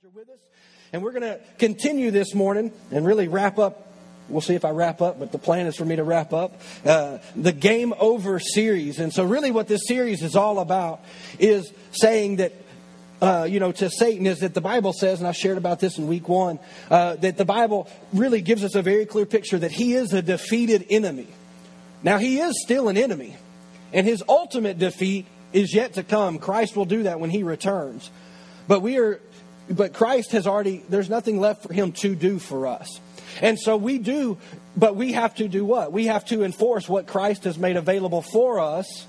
You're with us, and we're going to continue this morning and really wrap up. We'll see if I wrap up, but the plan is for me to wrap up the Game Over series. And so really what this series is all about is saying that, to Satan is that the Bible says, and I shared about this in week one, that the Bible really gives us a very clear picture that he is a defeated enemy. Now, he is still an enemy, and his ultimate defeat is yet to come. Christ will do that when he returns. But Christ has already, there's nothing left for him to do for us. And so we do, but we have to do what? We have to enforce what Christ has made available for us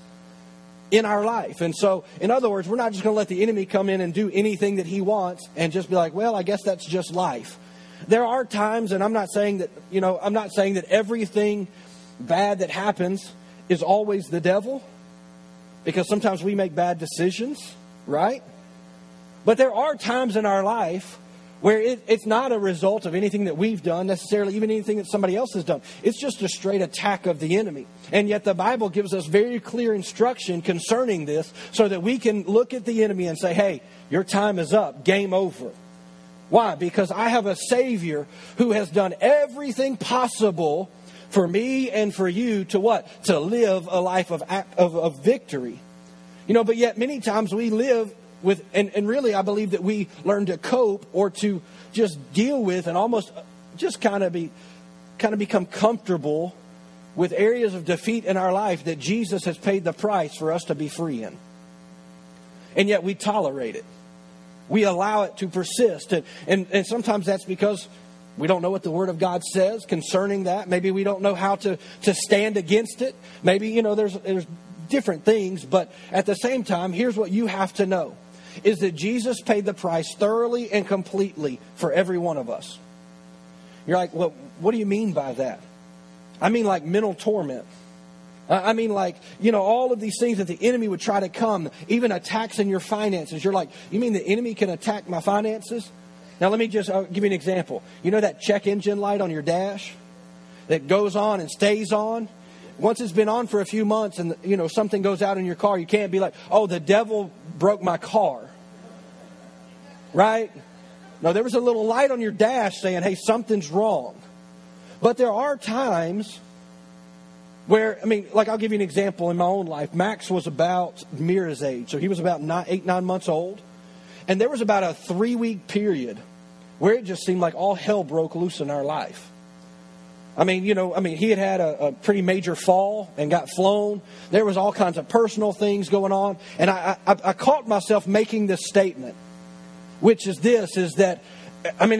in our life. And so, in other words, we're not just going to let the enemy come in and do anything that he wants and just be like, well, I guess that's just life. There are times, and I'm not saying that everything bad that happens is always the devil, because sometimes we make bad decisions, right? But there are times in our life where it's not a result of anything that we've done necessarily, even anything that somebody else has done. It's just a straight attack of the enemy. And yet the Bible gives us very clear instruction concerning this so that we can look at the enemy and say, hey, your time is up, game over. Why? Because I have a Savior who has done everything possible for me and for you to what? To live a life of victory. But yet many times we live with, and really I believe that we learn to cope or to just deal with and almost just kind of become comfortable with areas of defeat in our life that Jesus has paid the price for us to be free in. And yet we tolerate it. We allow it to persist. And sometimes that's because we don't know what the Word of God says concerning that. Maybe we don't know how to stand against it. Maybe, there's different things. But at the same time, here's what you have to know, is that Jesus paid the price thoroughly and completely for every one of us. You're like, well, what do you mean by that? I mean like mental torment. I mean like, all of these things that the enemy would try to come, even attacks in your finances. You're like, you mean the enemy can attack my finances? Now, let me just give you an example. That check engine light on your dash that goes on and stays on? Once it's been on for a few months and, something goes out in your car, you can't be like, oh, the devil broke my car. Right? No, there was a little light on your dash saying, hey, something's wrong. But there are times where, I'll give you an example in my own life. Max was about Mira's age. So he was about 8, 9 months old. And there was about a 3-week period where it just seemed like all hell broke loose in our life. He had a pretty major fall and got flown. There was all kinds of personal things going on. And I caught myself making this statement, which is this, is that, I'm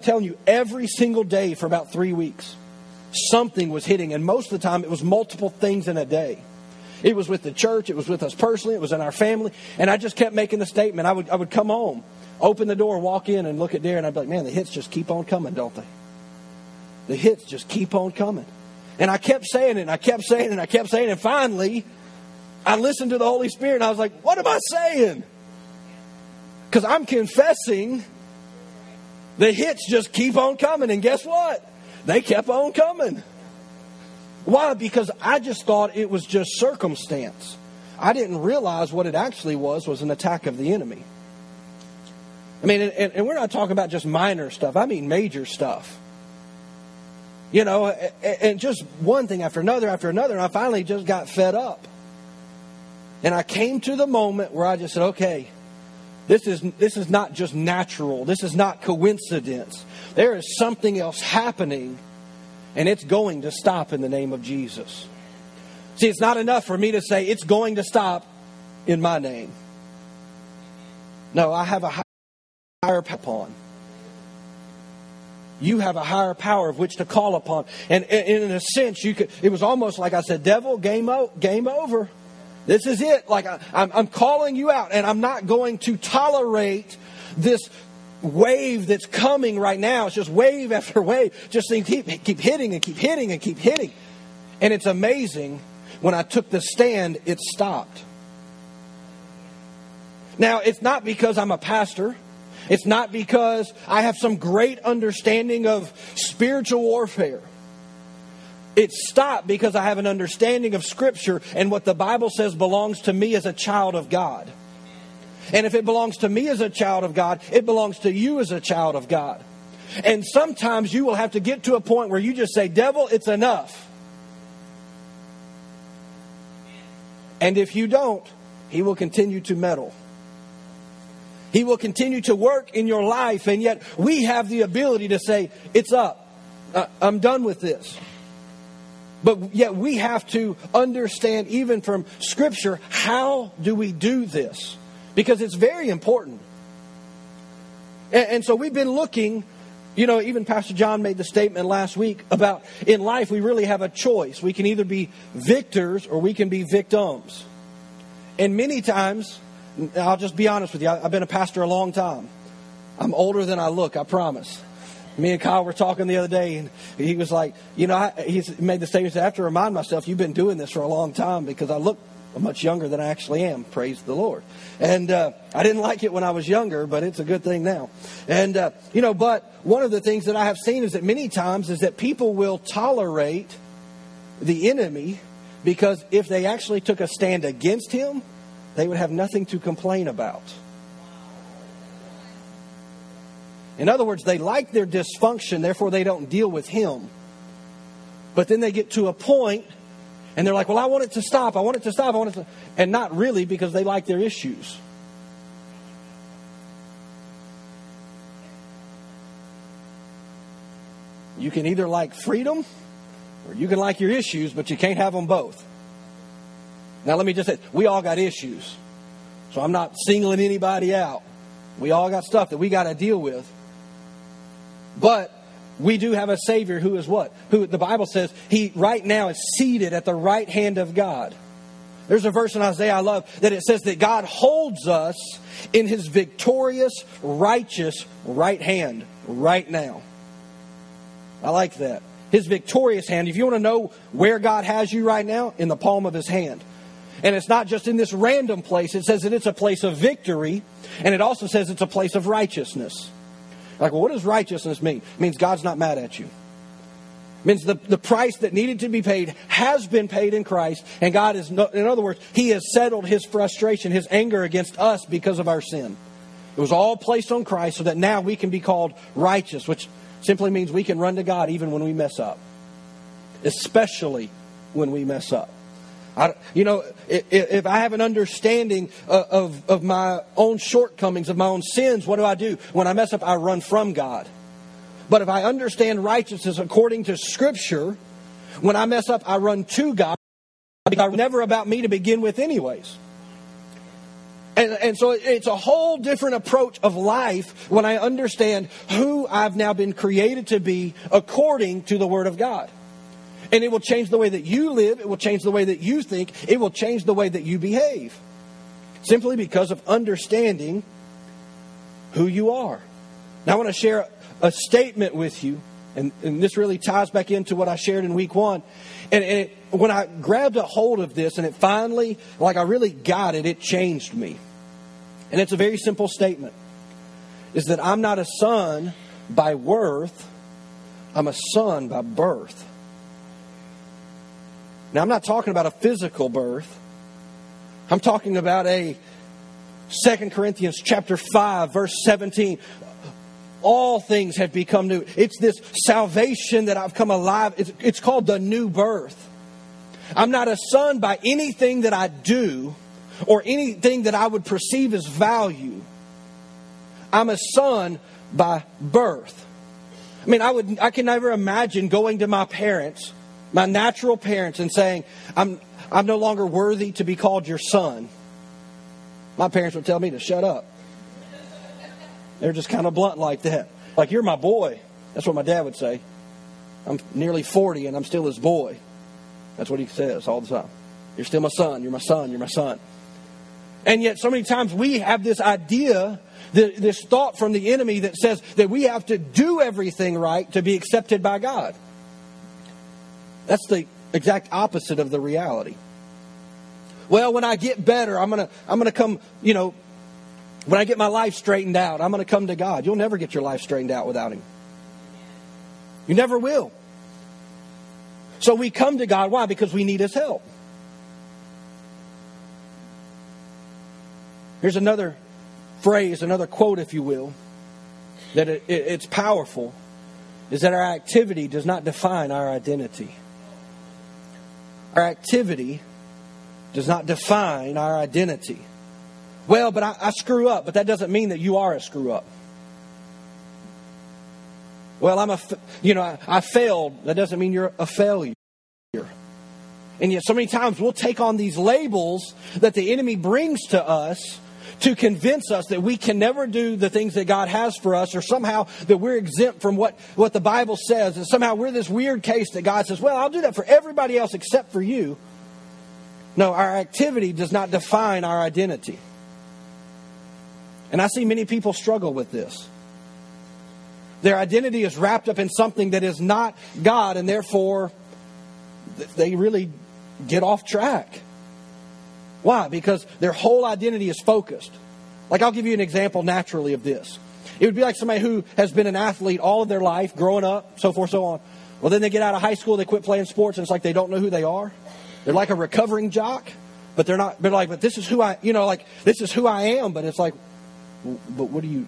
telling you, every single day for about 3 weeks, something was hitting. And most of the time it was multiple things in a day. It was with the church. It was with us personally. It was in our family. And I just kept making the statement. I would come home, open the door, walk in and look at there. And I'd be like, man, the hits just keep on coming, don't they? The hits just keep on coming. And I kept saying it, and I kept saying it, and I kept saying it. And finally, I listened to the Holy Spirit, and I was like, what am I saying? Because I'm confessing the hits just keep on coming. And guess what? They kept on coming. Why? Because I just thought it was just circumstance. I didn't realize what it actually was an attack of the enemy. And we're not talking about just minor stuff. I mean major stuff. And just one thing after another. And I finally just got fed up. And I came to the moment where I just said, okay, this is not just natural. This is not coincidence. There is something else happening. And it's going to stop in the name of Jesus. See, it's not enough for me to say it's going to stop in my name. No, I have a higher power upon. You have a higher power of which to call upon. And in a sense, it was almost like I said, devil, game over. This is it. Like I'm calling you out, and I'm not going to tolerate this wave that's coming right now. It's just wave after wave. Just things keep hitting and keep hitting and keep hitting. And it's amazing, when I took the stand, it stopped. Now, it's not because I'm a pastor. It's not because I have some great understanding of spiritual warfare. It stopped because I have an understanding of Scripture and what the Bible says belongs to me as a child of God. And if it belongs to me as a child of God, it belongs to you as a child of God. And sometimes you will have to get to a point where you just say, devil, it's enough. And if you don't, he will continue to meddle. He will continue to work in your life. And yet we have the ability to say, it's up. I'm done with this. But yet we have to understand, even from Scripture, how do we do this? Because it's very important. And so we've been looking, you know, even Pastor John made the statement last week about in life we really have a choice. We can either be victors or we can be victims. And many times, I'll just be honest with you, I've been a pastor a long time. I'm older than I look, I promise. Me and Kyle were talking the other day, and he was like, you know, he made the statement, I have to remind myself, you've been doing this for a long time because I look much younger than I actually am. Praise the Lord. And I didn't like it when I was younger, but it's a good thing now. And, you know, but one of the things that I have seen is that many times is that people will tolerate the enemy because if they actually took a stand against him, they would have nothing to complain about. In other words, they like their dysfunction, therefore they don't deal with him. But then they get to a point and they're like, well, I want it to stop. And not really, because they like their issues. You can either like freedom or you can like your issues, but you can't have them both. Now, let me just say, we all got issues. So I'm not singling anybody out. We all got stuff that we got to deal with. But we do have a Savior who is what? Who the Bible says he right now is seated at the right hand of God. There's a verse in Isaiah I love that it says that God holds us in his victorious, righteous right hand right now. I like that. His victorious hand. If you want to know where God has you right now, in the palm of his hand. And it's not just in this random place. It says that it's a place of victory. And it also says it's a place of righteousness. Like, well, what does righteousness mean? It means God's not mad at you. It means the price that needed to be paid has been paid in Christ. And God is, in other words, he has settled his frustration, his anger against us because of our sin. It was all placed on Christ so that now we can be called righteous, which simply means we can run to God even when we mess up. Especially when we mess up. You know, if I have an understanding of my own shortcomings, of my own sins, what do? When I mess up, I run from God. But if I understand righteousness according to Scripture, when I mess up, I run to God. Because it's never about me to begin with anyways. And so it's a whole different approach of life when I understand who I've now been created to be according to the Word of God. And it will change the way that you live. It will change the way that you think. It will change the way that you behave. Simply because of understanding who you are. Now I want to share a statement with you. And this really ties back into what I shared in week one. And when I grabbed a hold of this and it finally, like I really got it, it changed me. And it's a very simple statement. Is that I'm not a son by worth. I'm a son by birth. Now, I'm not talking about a physical birth. I'm talking about a 2 Corinthians chapter 5, verse 17. All things have become new. It's this salvation that I've come alive. It's called the new birth. I'm not a son by anything that I do or anything that I would perceive as value. I'm a son by birth. I mean, I can never imagine going to my parents, my natural parents, and saying, I'm no longer worthy to be called your son. My parents would tell me to shut up. They're just kind of blunt like that. Like, you're my boy. That's what my dad would say. I'm nearly 40 and I'm still his boy. That's what he says all the time. You're still my son. You're my son. You're my son. And yet so many times we have this idea, this thought from the enemy that says that we have to do everything right to be accepted by God. That's the exact opposite of the reality. Well, when I get better, I'm gonna come, you know, when I get my life straightened out, I'm gonna come to God. You'll never get your life straightened out without him. You never will. So we come to God. Why? Because we need his help. Here's another phrase, another quote, if you will, that it's powerful, is that our activity does not define our identity. Our activity does not define our identity. Well, but I screw up, but that doesn't mean that you are a screw up. Well, I failed. That doesn't mean you're a failure. And yet so many times we'll take on these labels that the enemy brings to us to convince us that we can never do the things that God has for us, or somehow that we're exempt from what the Bible says, and somehow we're this weird case that God says, well, I'll do that for everybody else except for you. No, our activity does not define our identity. And I see many people struggle with this. Their identity is wrapped up in something that is not God, and therefore they really get off track. Why? Because their whole identity is focused. Like, I'll give you an example naturally of this. It would be like somebody who has been an athlete all of their life, growing up, so forth, so on. Well, then they get out of high school, they quit playing sports, and it's like they don't know who they are. They're like a recovering jock, but they're not. They're like, but this is who I, this is who I am. But it's like, but what do you?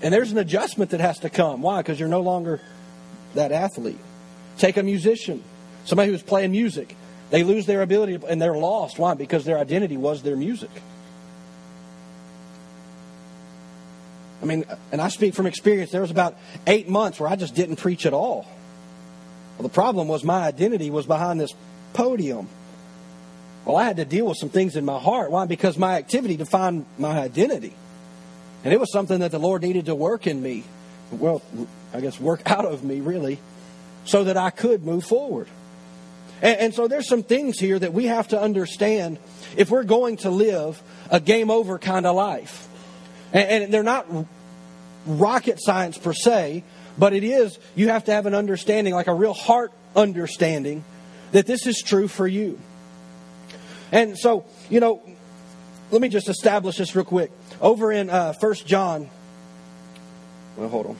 And there's an adjustment that has to come. Why? Because you're no longer that athlete. Take a musician, somebody who's playing music. They lose their ability and they're lost. Why? Because their identity was their music. I mean, and I speak from experience. There was about 8 months where I just didn't preach at all. Well, the problem was my identity was behind this podium. Well, I had to deal with some things in my heart. Why? Because my activity defined my identity. And it was something that the Lord needed to work in me. Well, I guess work out of me, really, so that I could move forward. And so there's some things here that we have to understand if we're going to live a game over kind of life. And they're not rocket science per se, but it is, you have to have an understanding, like a real heart understanding, that this is true for you. And so, let me just establish this real quick. Over in 1 John, well, hold on.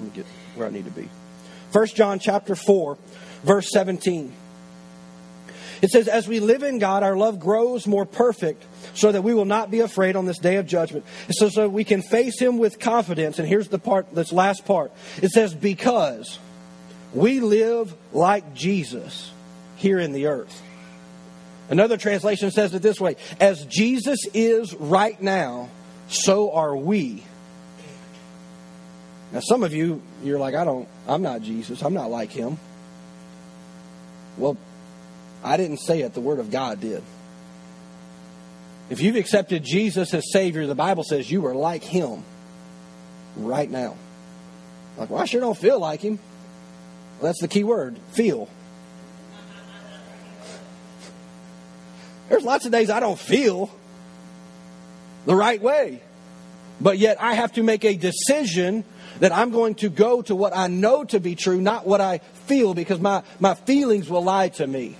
Let me get where I need to be. 1 John chapter 4, verse 17. It says, as we live in God, our love grows more perfect so that we will not be afraid on this day of judgment. So we can face Him with confidence. And here's the part, this last part. It says, because we live like Jesus here in the earth. Another translation says it this way. As Jesus is right now, so are we. Now, some of you, you're like, I'm not Jesus. I'm not like Him. Well, I didn't say it. The Word of God did. If you've accepted Jesus as Savior, the Bible says you are like Him right now. Like, well, I sure don't feel like Him. Well, that's the key word, feel. There's lots of days I don't feel the right way. But yet I have to make a decision that I'm going to go to what I know to be true, not what I feel, because my feelings will lie to me.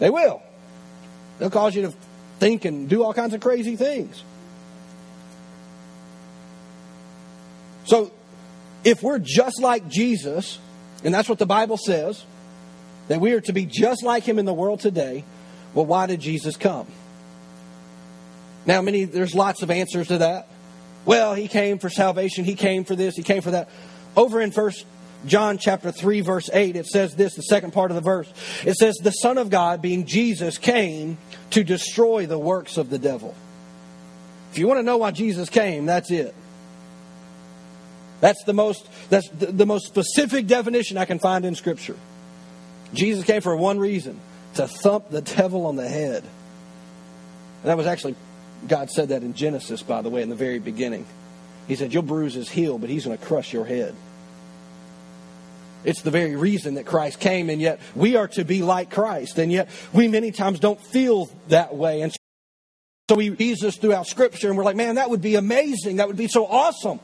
They will. They'll cause you to think and do all kinds of crazy things. So, if we're just like Jesus, and that's what the Bible says, that we are to be just like Him in the world today, well, why did Jesus come? Now, there's lots of answers to that. Well, He came for salvation. He came for this. He came for that. Over in 1 John chapter 3, verse 8, it says this, the second part of the verse. It says, the Son of God, being Jesus, came to destroy the works of the devil. If you want to know why Jesus came, that's it. That's the most specific definition I can find in Scripture. Jesus came for one reason, to thump the devil on the head. And that was actually... God said that in Genesis, by the way, in the very beginning. He said, you'll bruise His heel, but He's going to crush your head. It's the very reason that Christ came, and yet we are to be like Christ. And yet we many times don't feel that way. And so we read Jesus throughout Scripture, and we're like, man, that would be amazing. That would be so awesome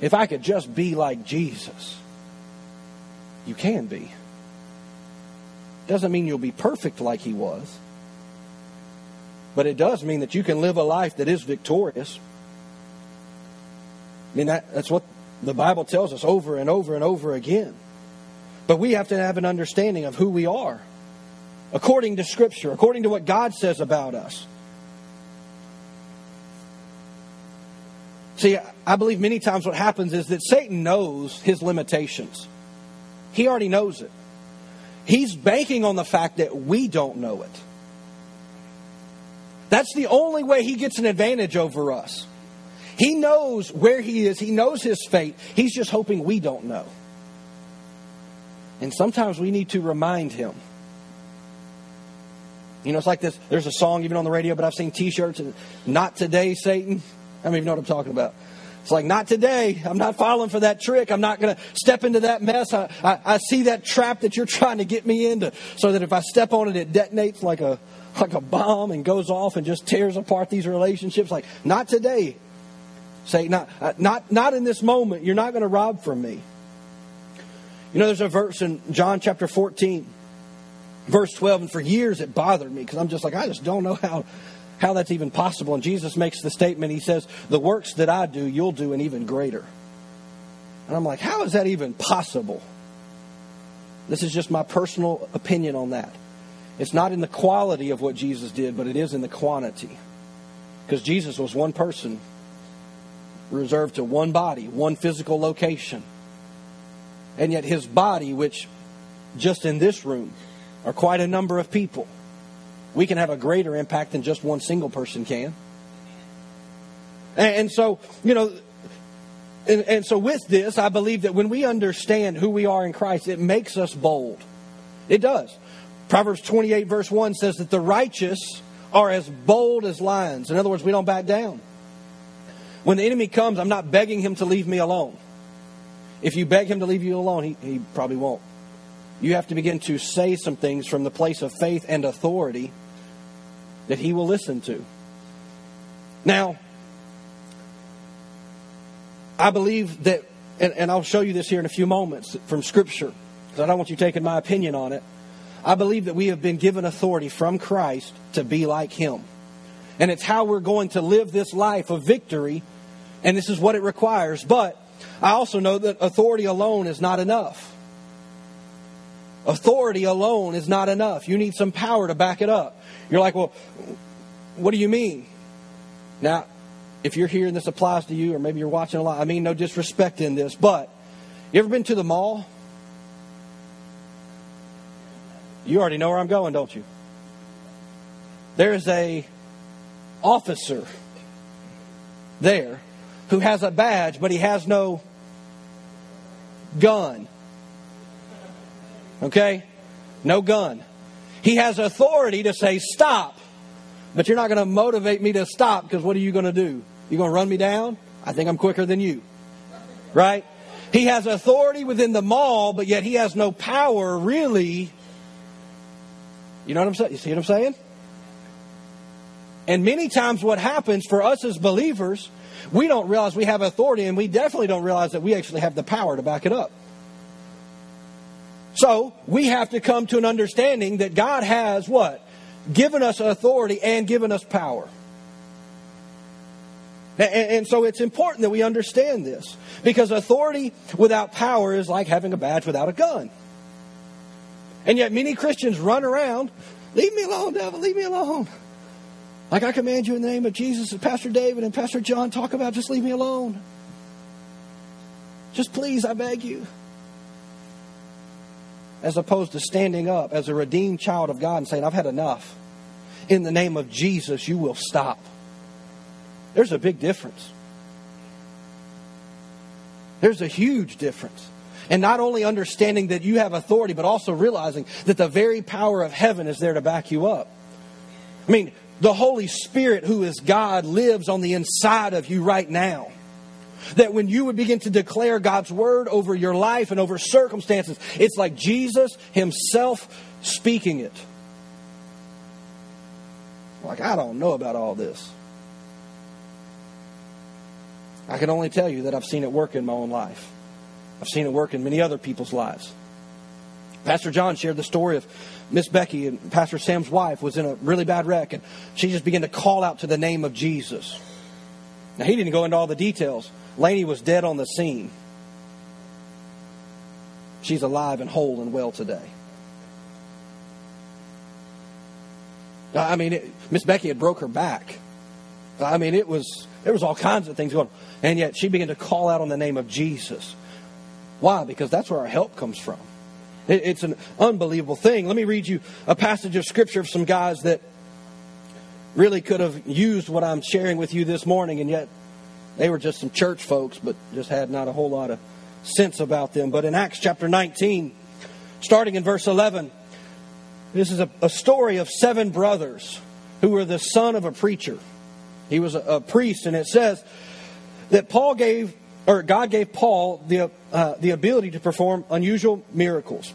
if I could just be like Jesus. You can be. Doesn't mean you'll be perfect like He was. But it does mean that you can live a life that is victorious. I mean, that's what the Bible tells us over and over and over again. But we have to have an understanding of who we are, according to Scripture, according to what God says about us. See, I believe many times what happens is that Satan knows his limitations. He already knows it. He's banking on the fact that we don't know it. That's the only way he gets an advantage over us. He knows where he is. He knows his fate. He's just hoping we don't know. And sometimes we need to remind him. You know, it's like this. There's a song even on the radio, but I've seen T-shirts. And "Not today, Satan." I don't even know what I'm talking about. It's like, not today. I'm not falling for that trick. I'm not going to step into that mess. I see that trap that you're trying to get me into, so that if I step on it, it detonates like a bomb and goes off and just tears apart these relationships. Like, not today. Say, not in this moment. You're not going to rob from me. You know, there's a verse in John chapter 14, verse 12. And for years it bothered me, because I'm just like, I just don't know how that's even possible. And Jesus makes the statement. He says, the works that I do, you'll do, and even greater. And I'm like, how is that even possible? This is just my personal opinion on that. It's not in the quality of what Jesus did, but it is in the quantity. Because Jesus was one person reserved to one body, one physical location. And yet his body, which just in this room are quite a number of people, we can have a greater impact than just one single person can. And so, you know, and so with this, I believe that when we understand who we are in Christ, it makes us bold. It does. Proverbs 28 verse 1 says that the righteous are as bold as lions. In other words, we don't back down. When the enemy comes, I'm not begging him to leave me alone. If you beg him to leave you alone, he probably won't. You have to begin to say some things from the place of faith and authority that he will listen to. Now, I believe that, and I'll show you this here in a few moments from Scripture, because I don't want you taking my opinion on it. I believe that we have been given authority from Christ to be like him. And it's how we're going to live this life of victory. And this is what it requires. But I also know that authority alone is not enough. Authority alone is not enough. You need some power to back it up. You're like, well, what do you mean? Now, if you're here and this applies to you, or maybe you're watching a lot, I mean no disrespect in this, but you ever been to the mall? You already know where I'm going, don't you? There's a officer there who has a badge, but he has no gun. Okay? No gun. He has authority to say stop, but you're not going to motivate me to stop, because what are you going to do? You're going to run me down? I think I'm quicker than you. Right? He has authority within the mall, but yet he has no power really. You know what I'm saying? You see what I'm saying? And many times what happens for us as believers, we don't realize we have authority, and we definitely don't realize that we actually have the power to back it up. So we have to come to an understanding that God has what? Given us authority and given us power. And so it's important that we understand this, because authority without power is like having a badge without a gun. And yet many Christians run around, leave me alone, devil, leave me alone. Like, I command you in the name of Jesus, and Pastor David and Pastor John talk about, just leave me alone. Just please, I beg you. As opposed to standing up as a redeemed child of God and saying, I've had enough. In the name of Jesus, you will stop. There's a big difference. There's a huge difference. And not only understanding that you have authority, but also realizing that the very power of heaven is there to back you up. I mean, the Holy Spirit, who is God, lives on the inside of you right now. That when you would begin to declare God's word over your life and over circumstances, it's like Jesus himself speaking it. Like, I don't know about all this. I can only tell you that I've seen it work in my own life. I've seen it work in many other people's lives. Pastor John shared the story of Miss Becky, and Pastor Sam's wife was in a really bad wreck, and she just began to call out to the name of Jesus. Now, he didn't go into all the details. Lainey was dead on the scene. She's alive and whole and well today. I mean, Miss Becky had broke her back. I mean, it was There was all kinds of things going on. And yet she began to call out on the name of Jesus. Why? Because that's where our help comes from. It's an unbelievable thing. Let me read you a passage of Scripture of some guys that really could have used what I'm sharing with you this morning, and yet they were just some church folks, but just had not a whole lot of sense about them. But in Acts chapter 19, starting in verse 11, this is a story of 7 brothers who were the son of a preacher. He was a priest, and it says that God gave Paul the ability to perform unusual miracles.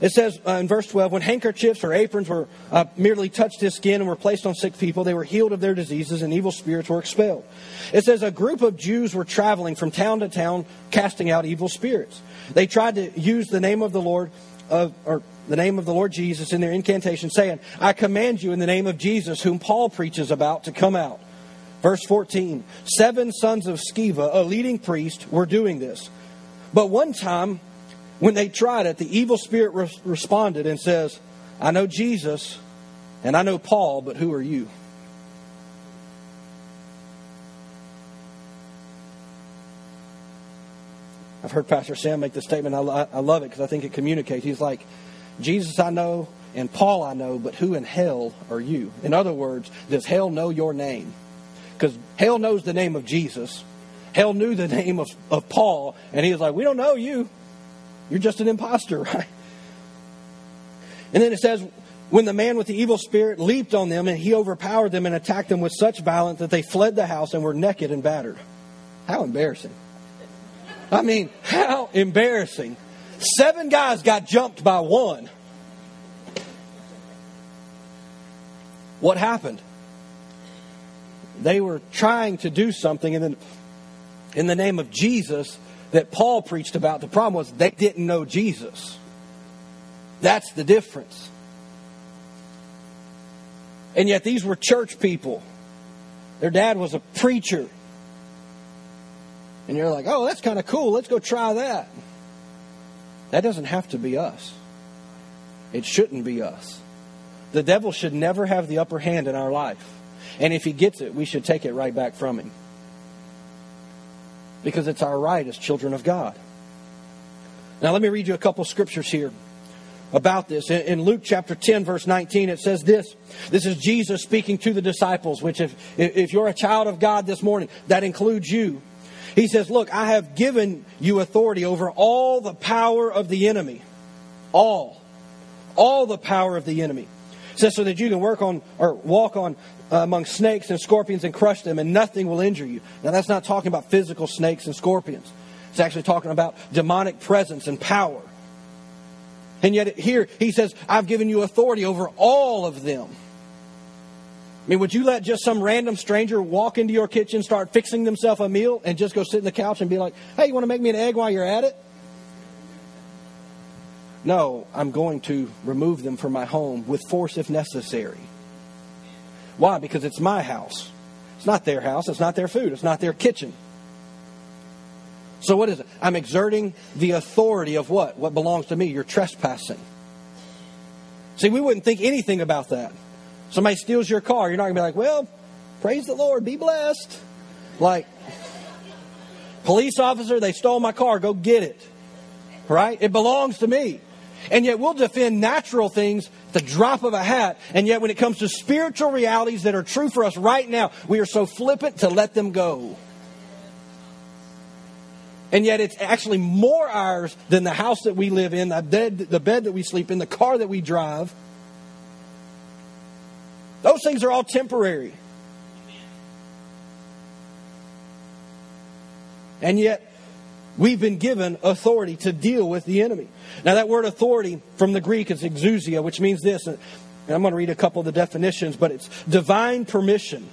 It says in verse 12, when handkerchiefs or aprons were merely touched his skin and were placed on sick people, they were healed of their diseases and evil spirits were expelled. It says a group of Jews were traveling from town to town casting out evil spirits. They tried to use the name of the Lord the name of the Lord Jesus in their incantation, saying, I command you in the name of Jesus, whom Paul preaches about, to come out. Verse 14, 7 sons of Sceva, a leading priest, were doing this. But one time, when they tried it, the evil spirit responded and says, I know Jesus and I know Paul, but who are you? I've heard Pastor Sam make this statement. I love it because I think it communicates. He's like, Jesus I know and Paul I know, but who in hell are you? In other words, does hell know your name? Because hell knows the name of Jesus. Hell knew the name of Paul. And he was like, we don't know you. You're just an imposter, right? And then it says, when the man with the evil spirit leaped on them and he overpowered them and attacked them with such violence that they fled the house and were naked and battered. How embarrassing. I mean, how embarrassing. 7 guys got jumped by one. What happened? They were trying to do something in the name of Jesus that Paul preached about. The problem was they didn't know Jesus. That's the difference. And yet these were church people. Their dad was a preacher. And you're like, oh, that's kind of cool. Let's go try that. That doesn't have to be us. It shouldn't be us. The devil should never have the upper hand in our life. And if he gets it, we should take it right back from him. Because it's our right as children of God. Now let me read you a couple scriptures here about this. In Luke chapter 10 verse 19 it says this. This is Jesus speaking to the disciples, which if you're a child of God this morning, that includes you. He says, look, I have given you authority over all the power of the enemy. All the power of the enemy. It says so that you can walk on among snakes and scorpions and crush them, and nothing will injure you. Now that's not talking about physical snakes and scorpions. It's actually talking about demonic presence and power. And yet here he says, I've given you authority over all of them. I mean, would you let just some random stranger walk into your kitchen, start fixing themselves a meal, and just go sit on the couch and be like, hey, you want to make me an egg while you're at it? No, I'm going to remove them from my home with force if necessary. Why? Because it's my house. It's not their house. It's not their food. It's not their kitchen. So what is it? I'm exerting the authority of what? What belongs to me. You're trespassing. See, we wouldn't think anything about that. Somebody steals your car. You're not going to be like, well, praise the Lord. Be blessed. Like, police officer, they stole my car. Go get it. Right? It belongs to me. And yet we'll defend natural things at the drop of a hat. And yet when it comes to spiritual realities that are true for us right now, we are so flippant to let them go. And yet it's actually more ours than the house that we live in, the bed that we sleep in, the car that we drive. Those things are all temporary. And yet we've been given authority to deal with the enemy. Now that word authority from the Greek is exousia, which means this. And I'm going to read a couple of the definitions, but it's divine permission.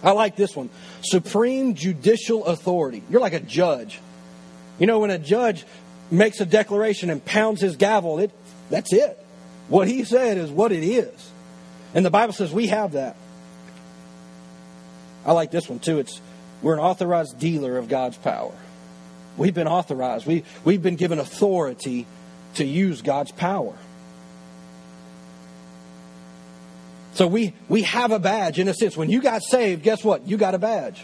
I like this one. Supreme judicial authority. You're like a judge. You know, when a judge makes a declaration and pounds his gavel, that's it. What he said is what it is. And the Bible says we have that. I like this one too. We're an authorized dealer of God's power. We've been authorized. We've been given authority to use God's power. So we have a badge in a sense. When you got saved, guess what? You got a badge.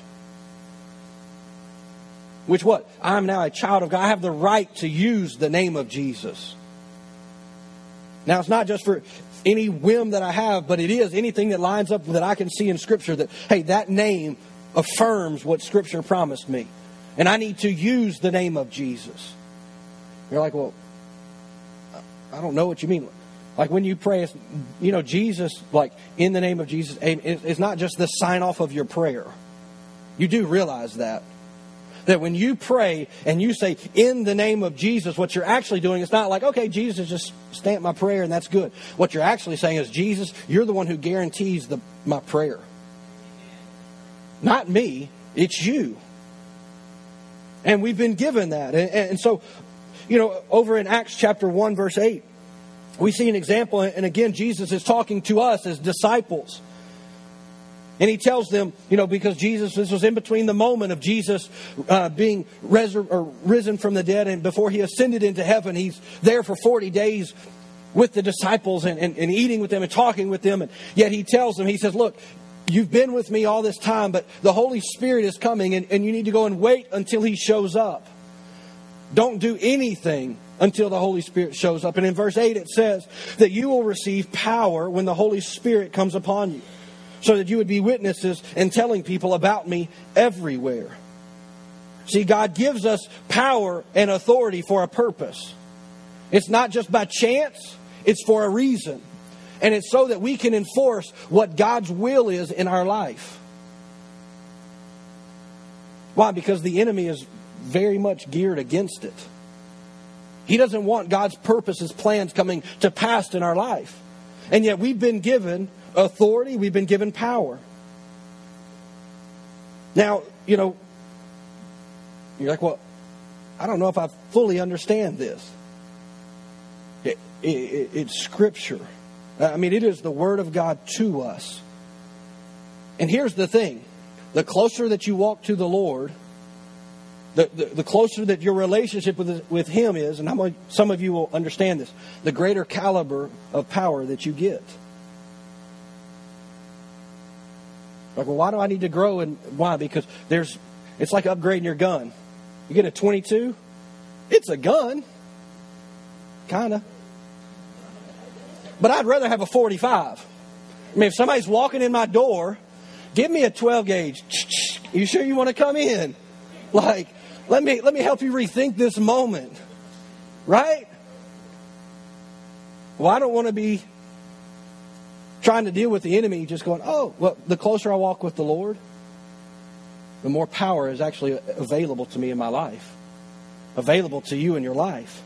Which what? I'm now a child of God. I have the right to use the name of Jesus. Now, it's not just for any whim that I have, but it is anything that lines up that I can see in Scripture that, hey, that name affirms what Scripture promised me. And I need to use the name of Jesus. You're like, well, I don't know what you mean. Like when you pray, it's, you know, Jesus, like in the name of Jesus, it's not just the sign off of your prayer. You do realize that. That when you pray and you say, in the name of Jesus, what you're actually doing is not like, okay, Jesus, just stamp my prayer and that's good. What you're actually saying is, Jesus, you're the one who guarantees my prayer. Not me, it's you. And we've been given that. And so, you know, over in Acts chapter 1, verse 8, we see an example. And again, Jesus is talking to us as disciples. And he tells them, you know, because Jesus, this was in between the moment of Jesus being risen from the dead and before he ascended into heaven. He's there for 40 days with the disciples and eating with them and talking with them. And yet he tells them, he says, look, you've been with me all this time, but the Holy Spirit is coming and you need to go and wait until he shows up. Don't do anything until the Holy Spirit shows up. And in verse 8 it says that you will receive power when the Holy Spirit comes upon you, so that you would be witnesses and telling people about me everywhere. See, God gives us power and authority for a purpose. It's not just by chance, it's for a reason. And it's so that we can enforce what God's will is in our life. Why? Because the enemy is very much geared against it. He doesn't want God's purposes, plans coming to pass in our life. And yet we've been given authority, we've been given power. Now, you know, you're like, well, I don't know if I fully understand this. It's Scripture. I mean, it is the Word of God to us. And here's the thing. The closer that you walk to the Lord, the closer that your relationship with Him is, and some of you will understand this, the greater caliber of power that you get. Like, well, why do I need to grow? And why? Because it's like upgrading your gun. You get a 22, it's a gun. Kind of. But I'd rather have a 45. I mean, if somebody's walking in my door, give me a 12 gauge. You sure you want to come in? Like, let me help you rethink this moment. Right? Well, I don't want to be trying to deal with the enemy, just going, oh, well, the closer I walk with the Lord, the more power is actually available to me in my life, available to you in your life.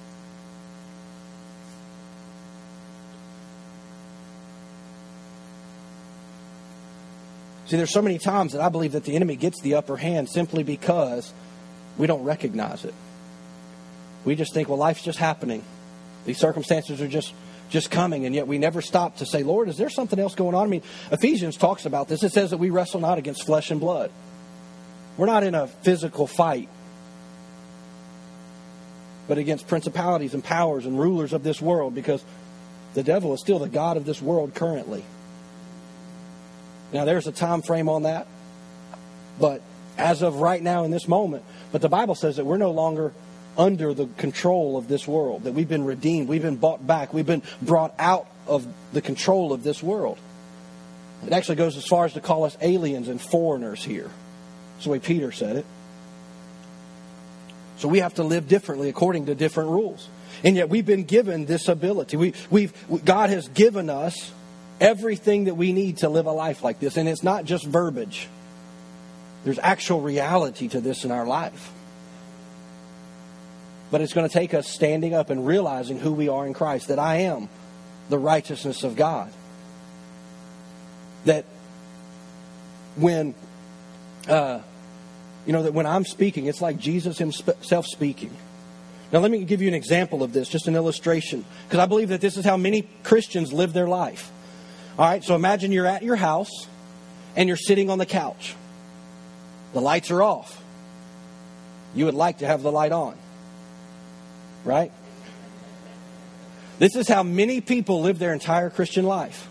See, there's so many times that I believe that the enemy gets the upper hand simply because we don't recognize it. We just think, well, life's just happening. These circumstances are just coming, and yet we never stop to say, Lord, is there something else going on? I mean, Ephesians talks about this. It says that we wrestle not against flesh and blood. We're not in a physical fight, but against principalities and powers and rulers of this world, because the devil is still the god of this world currently. Now, there's a time frame on that, but as of right now in this moment, but the Bible says that we're no longer under the control of this world, that we've been redeemed, we've been bought back, we've been brought out of the control of this world. It actually goes as far as to call us aliens and foreigners here. That's the way Peter said it. So we have to live differently according to different rules. And yet we've been given this ability. God has given us everything that we need to live a life like this. And it's not just verbiage. There's actual reality to this in our life. But it's going to take us standing up and realizing who we are in Christ, that I am the righteousness of God. That when, that when I'm speaking, it's like Jesus himself speaking. Now, let me give you an example of this, just an illustration, because I believe that this is how many Christians live their life. All right, so imagine you're at your house and you're sitting on the couch. The lights are off. You would like to have the light on. Right? This is how many people live their entire Christian life.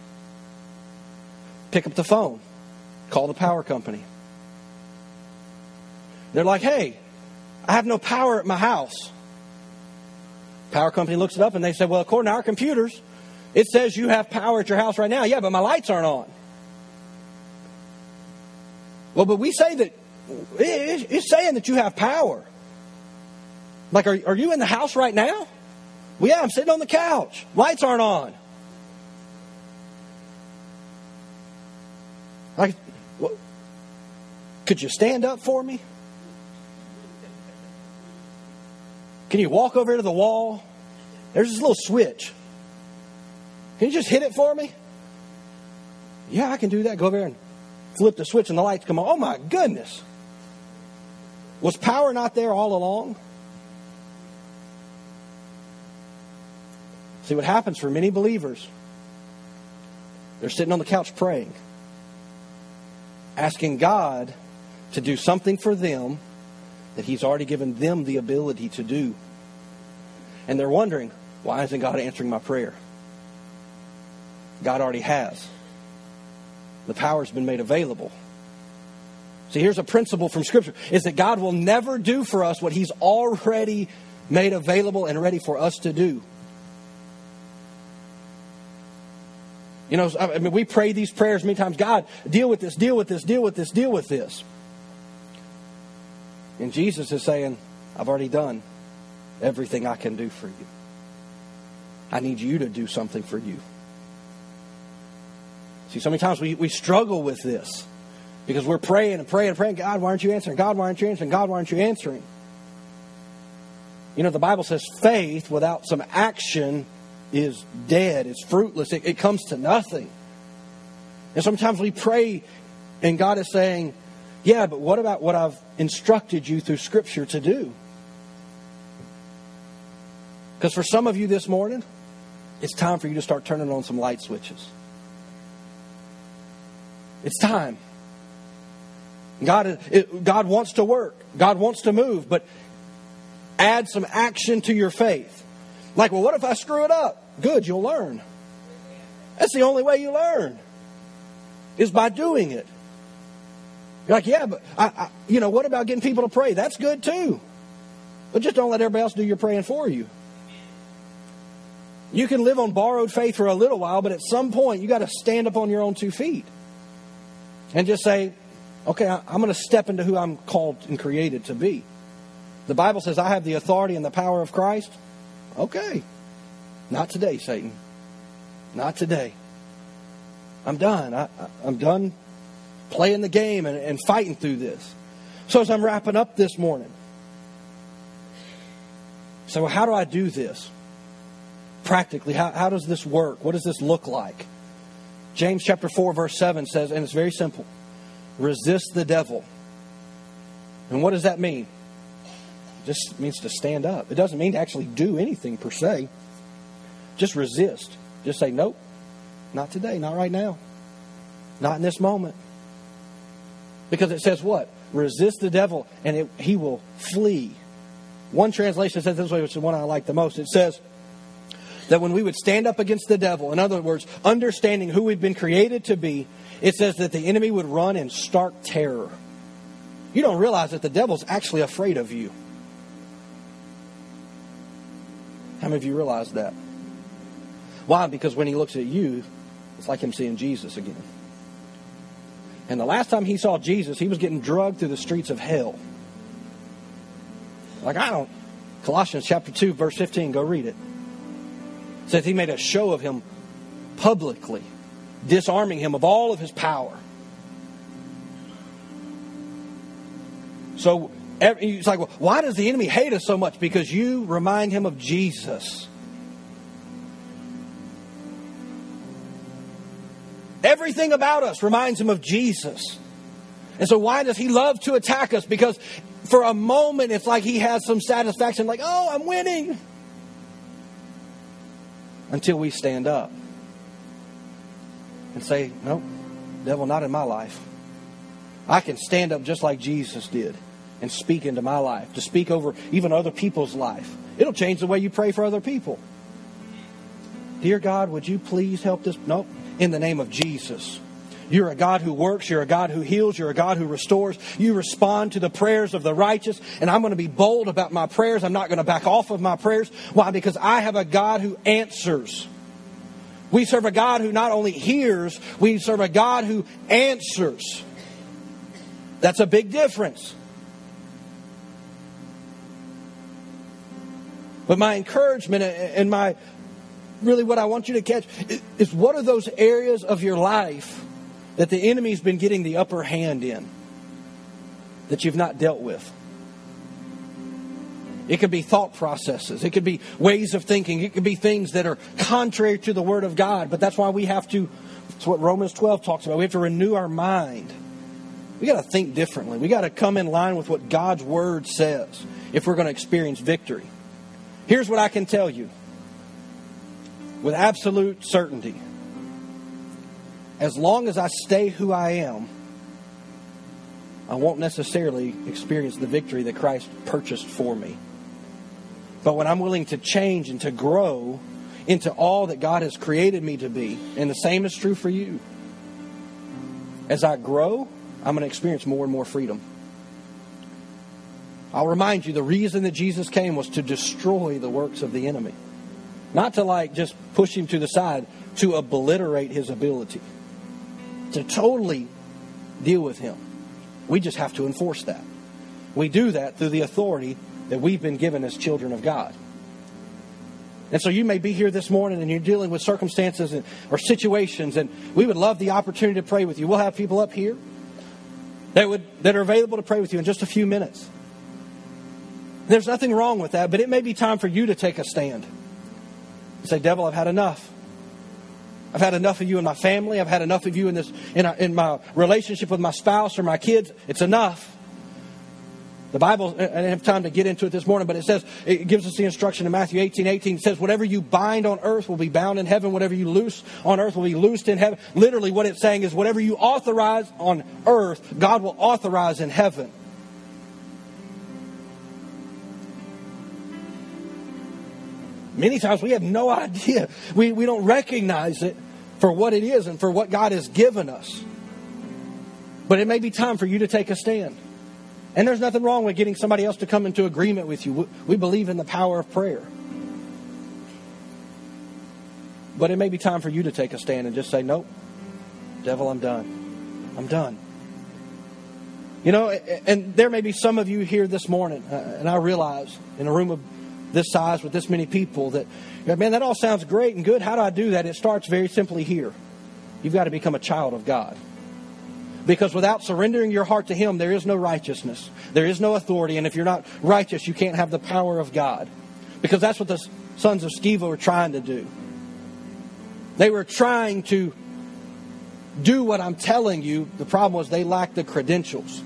pick up the phone, call the power company. They're like, hey, I have no power at my house. Power company looks it up and they say, well, according to our computers, it says you have power at your house right now. Yeah, but my lights aren't on. Well, but we say that it's saying that you have power. Like, are you in the house right now? Well, yeah, I'm sitting on the couch. Lights aren't on. Like, well, could you stand up for me? Can you walk over to the wall? There's this little switch. Can you just hit it for me? Yeah, I can do that. Go over there and flip the switch and the lights come on. Oh, my goodness. Was power not there all along? See what happens for many believers. They're sitting on the couch praying, asking God to do something for them that He's already given them the ability to do. And they're wondering, why isn't God answering my prayer? God already has. The power's been made available. See, here's a principle from Scripture, is that God will never do for us what He's already made available and ready for us to do. You know, I mean, we pray these prayers many times. God, deal with this, deal with this, deal with this, deal with this. And Jesus is saying, I've already done everything I can do for you. I need you to do something for you. See, so many times we struggle with this because we're praying and praying and praying. God, why aren't you answering? God, why aren't you answering? God, why aren't you answering? You know, the Bible says faith without some action is dead, it's fruitless, it comes to nothing. And sometimes we pray and God is saying, yeah, but what about what I've instructed you through Scripture to do? Because for some of you this morning, it's time for you to start turning on some light switches. It's time. God wants to work. God wants to move, but add some action to your faith. Like, well, what if I screw it up? Good, you'll learn. That's the only way you learn, is by doing it. You're like, yeah, but I what about getting people to pray? That's good too. But just don't let everybody else do your praying for you. You can live on borrowed faith for a little while, but at some point you got to stand up on your own two feet and just say, okay, I'm going to step into who I'm called and created to be. The Bible says I have the authority and the power of Christ. Okay. Not today, Satan. Not today. I'm done. I'm done playing the game and fighting through this. So as I'm wrapping up this morning, so how do I do this? Practically, how does this work? What does this look like? James chapter 4, verse 7 says, and it's very simple, resist the devil. And what does that mean? It just means to stand up. It doesn't mean to actually do anything per se. Just resist. Just say, nope, not today, not right now, not in this moment. Because it says what? Resist the devil and he will flee. One translation says this way, which is the one I like the most. It says that when we would stand up against the devil, in other words, understanding who we've been created to be, it says that the enemy would run in stark terror. You don't realize that the devil's actually afraid of you. How many of you realize that? Why? Because when he looks at you, it's like him seeing Jesus again. And the last time he saw Jesus, he was getting drugged through the streets of hell. Like, I don't. Colossians chapter 2, verse 15, go read it. It says he made a show of him publicly, disarming him of all of his power. So it's like, well, why does the enemy hate us so much? Because you remind him of Jesus. Everything about us reminds him of Jesus. And so why does he love to attack us? Because for a moment, it's like he has some satisfaction, like, oh, I'm winning. Until we stand up and say, nope, devil, not in my life. I can stand up just like Jesus did and speak into my life, to speak over even other people's life. It'll change the way you pray for other people. Dear God, would you please help this? Nope. In the name of Jesus. You're a God who works. You're a God who heals. You're a God who restores. You respond to the prayers of the righteous. And I'm going to be bold about my prayers. I'm not going to back off of my prayers. Why? Because I have a God who answers. We serve a God who not only hears, we serve a God who answers. That's a big difference. But my encouragement and my really what I want you to catch is, what are those areas of your life that the enemy's been getting the upper hand in that you've not dealt with? It could be thought processes. It could be ways of thinking. It could be things that are contrary to the Word of God. But that's why we have to, that's what Romans 12 talks about. We have to renew our mind. We got to think differently. We got to come in line with what God's Word says if we're going to experience victory. Here's what I can tell you with absolute certainty. As long as I stay who I am, I won't necessarily experience the victory that Christ purchased for me. But when I'm willing to change and to grow into all that God has created me to be, and the same is true for you, as I grow, I'm going to experience more and more freedom. I'll remind you, the reason that Jesus came was to destroy the works of the enemy. Not to just push him to the side, to obliterate his ability. To totally deal with him. We just have to enforce that. We do that through the authority that we've been given as children of God. And so you may be here this morning and you're dealing with circumstances or situations, and we would love the opportunity to pray with you. We'll have people up here that are available to pray with you in just a few minutes. There's nothing wrong with that, but it may be time for you to take a stand. Say, devil, I've had enough. I've had enough of you in my family. I've had enough of you in my relationship with my spouse or my kids. It's enough. The Bible, I didn't have time to get into it this morning, but it says, it gives us the instruction in Matthew 18:18. It says, whatever you bind on earth will be bound in heaven. Whatever you loose on earth will be loosed in heaven. Literally what it's saying is, whatever you authorize on earth, God will authorize in heaven. Many times we have no idea. We don't recognize it for what it is and for what God has given us. But it may be time for you to take a stand. And there's nothing wrong with getting somebody else to come into agreement with you. We believe in the power of prayer. But it may be time for you to take a stand and just say, nope, devil, I'm done. I'm done. You know, and there may be some of you here this morning, and I realize in a room of this size with this many people that, man, that all sounds great and good. How do I do that? It starts very simply here. You've got to become a child of God. Because without surrendering your heart to Him, there is no righteousness. There is no authority. And if you're not righteous, you can't have the power of God. Because that's what the sons of Sceva were trying to do. They were trying to do what I'm telling you. The problem was they lacked the credentials.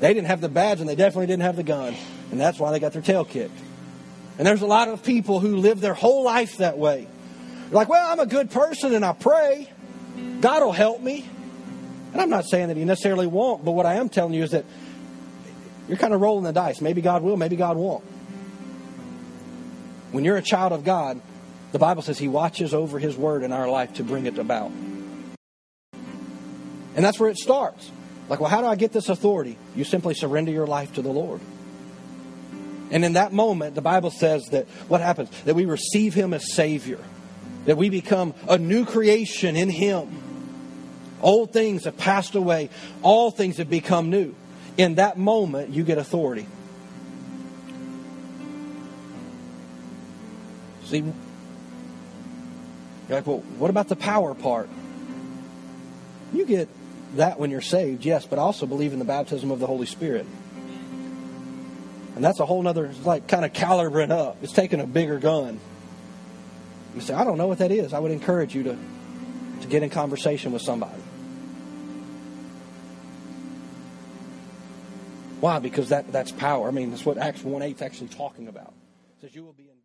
They didn't have the badge, and they definitely didn't have the gun. And that's why they got their tail kicked. And there's a lot of people who live their whole life that way. They're like, well, I'm a good person and I pray. God will help me. And I'm not saying that He necessarily won't, but what I am telling you is that you're kind of rolling the dice. Maybe God will, maybe God won't. When you're a child of God, the Bible says He watches over His Word in our life to bring it about. And that's where it starts. Like, well, how do I get this authority? You simply surrender your life to the Lord. And in that moment, the Bible says that what happens? That we receive Him as Savior. That we become a new creation in Him. Old things have passed away. All things have become new. In that moment, you get authority. See, you're like, well, what about the power part? You get that when you're saved, yes, but also believe in the baptism of the Holy Spirit. And that's a whole other, kind of calibering up. It's taking a bigger gun. You say, I don't know what that is. I would encourage you to get in conversation with somebody. Why? Because that's power. I mean, that's what Acts 1:8 is actually talking about. It says you will be in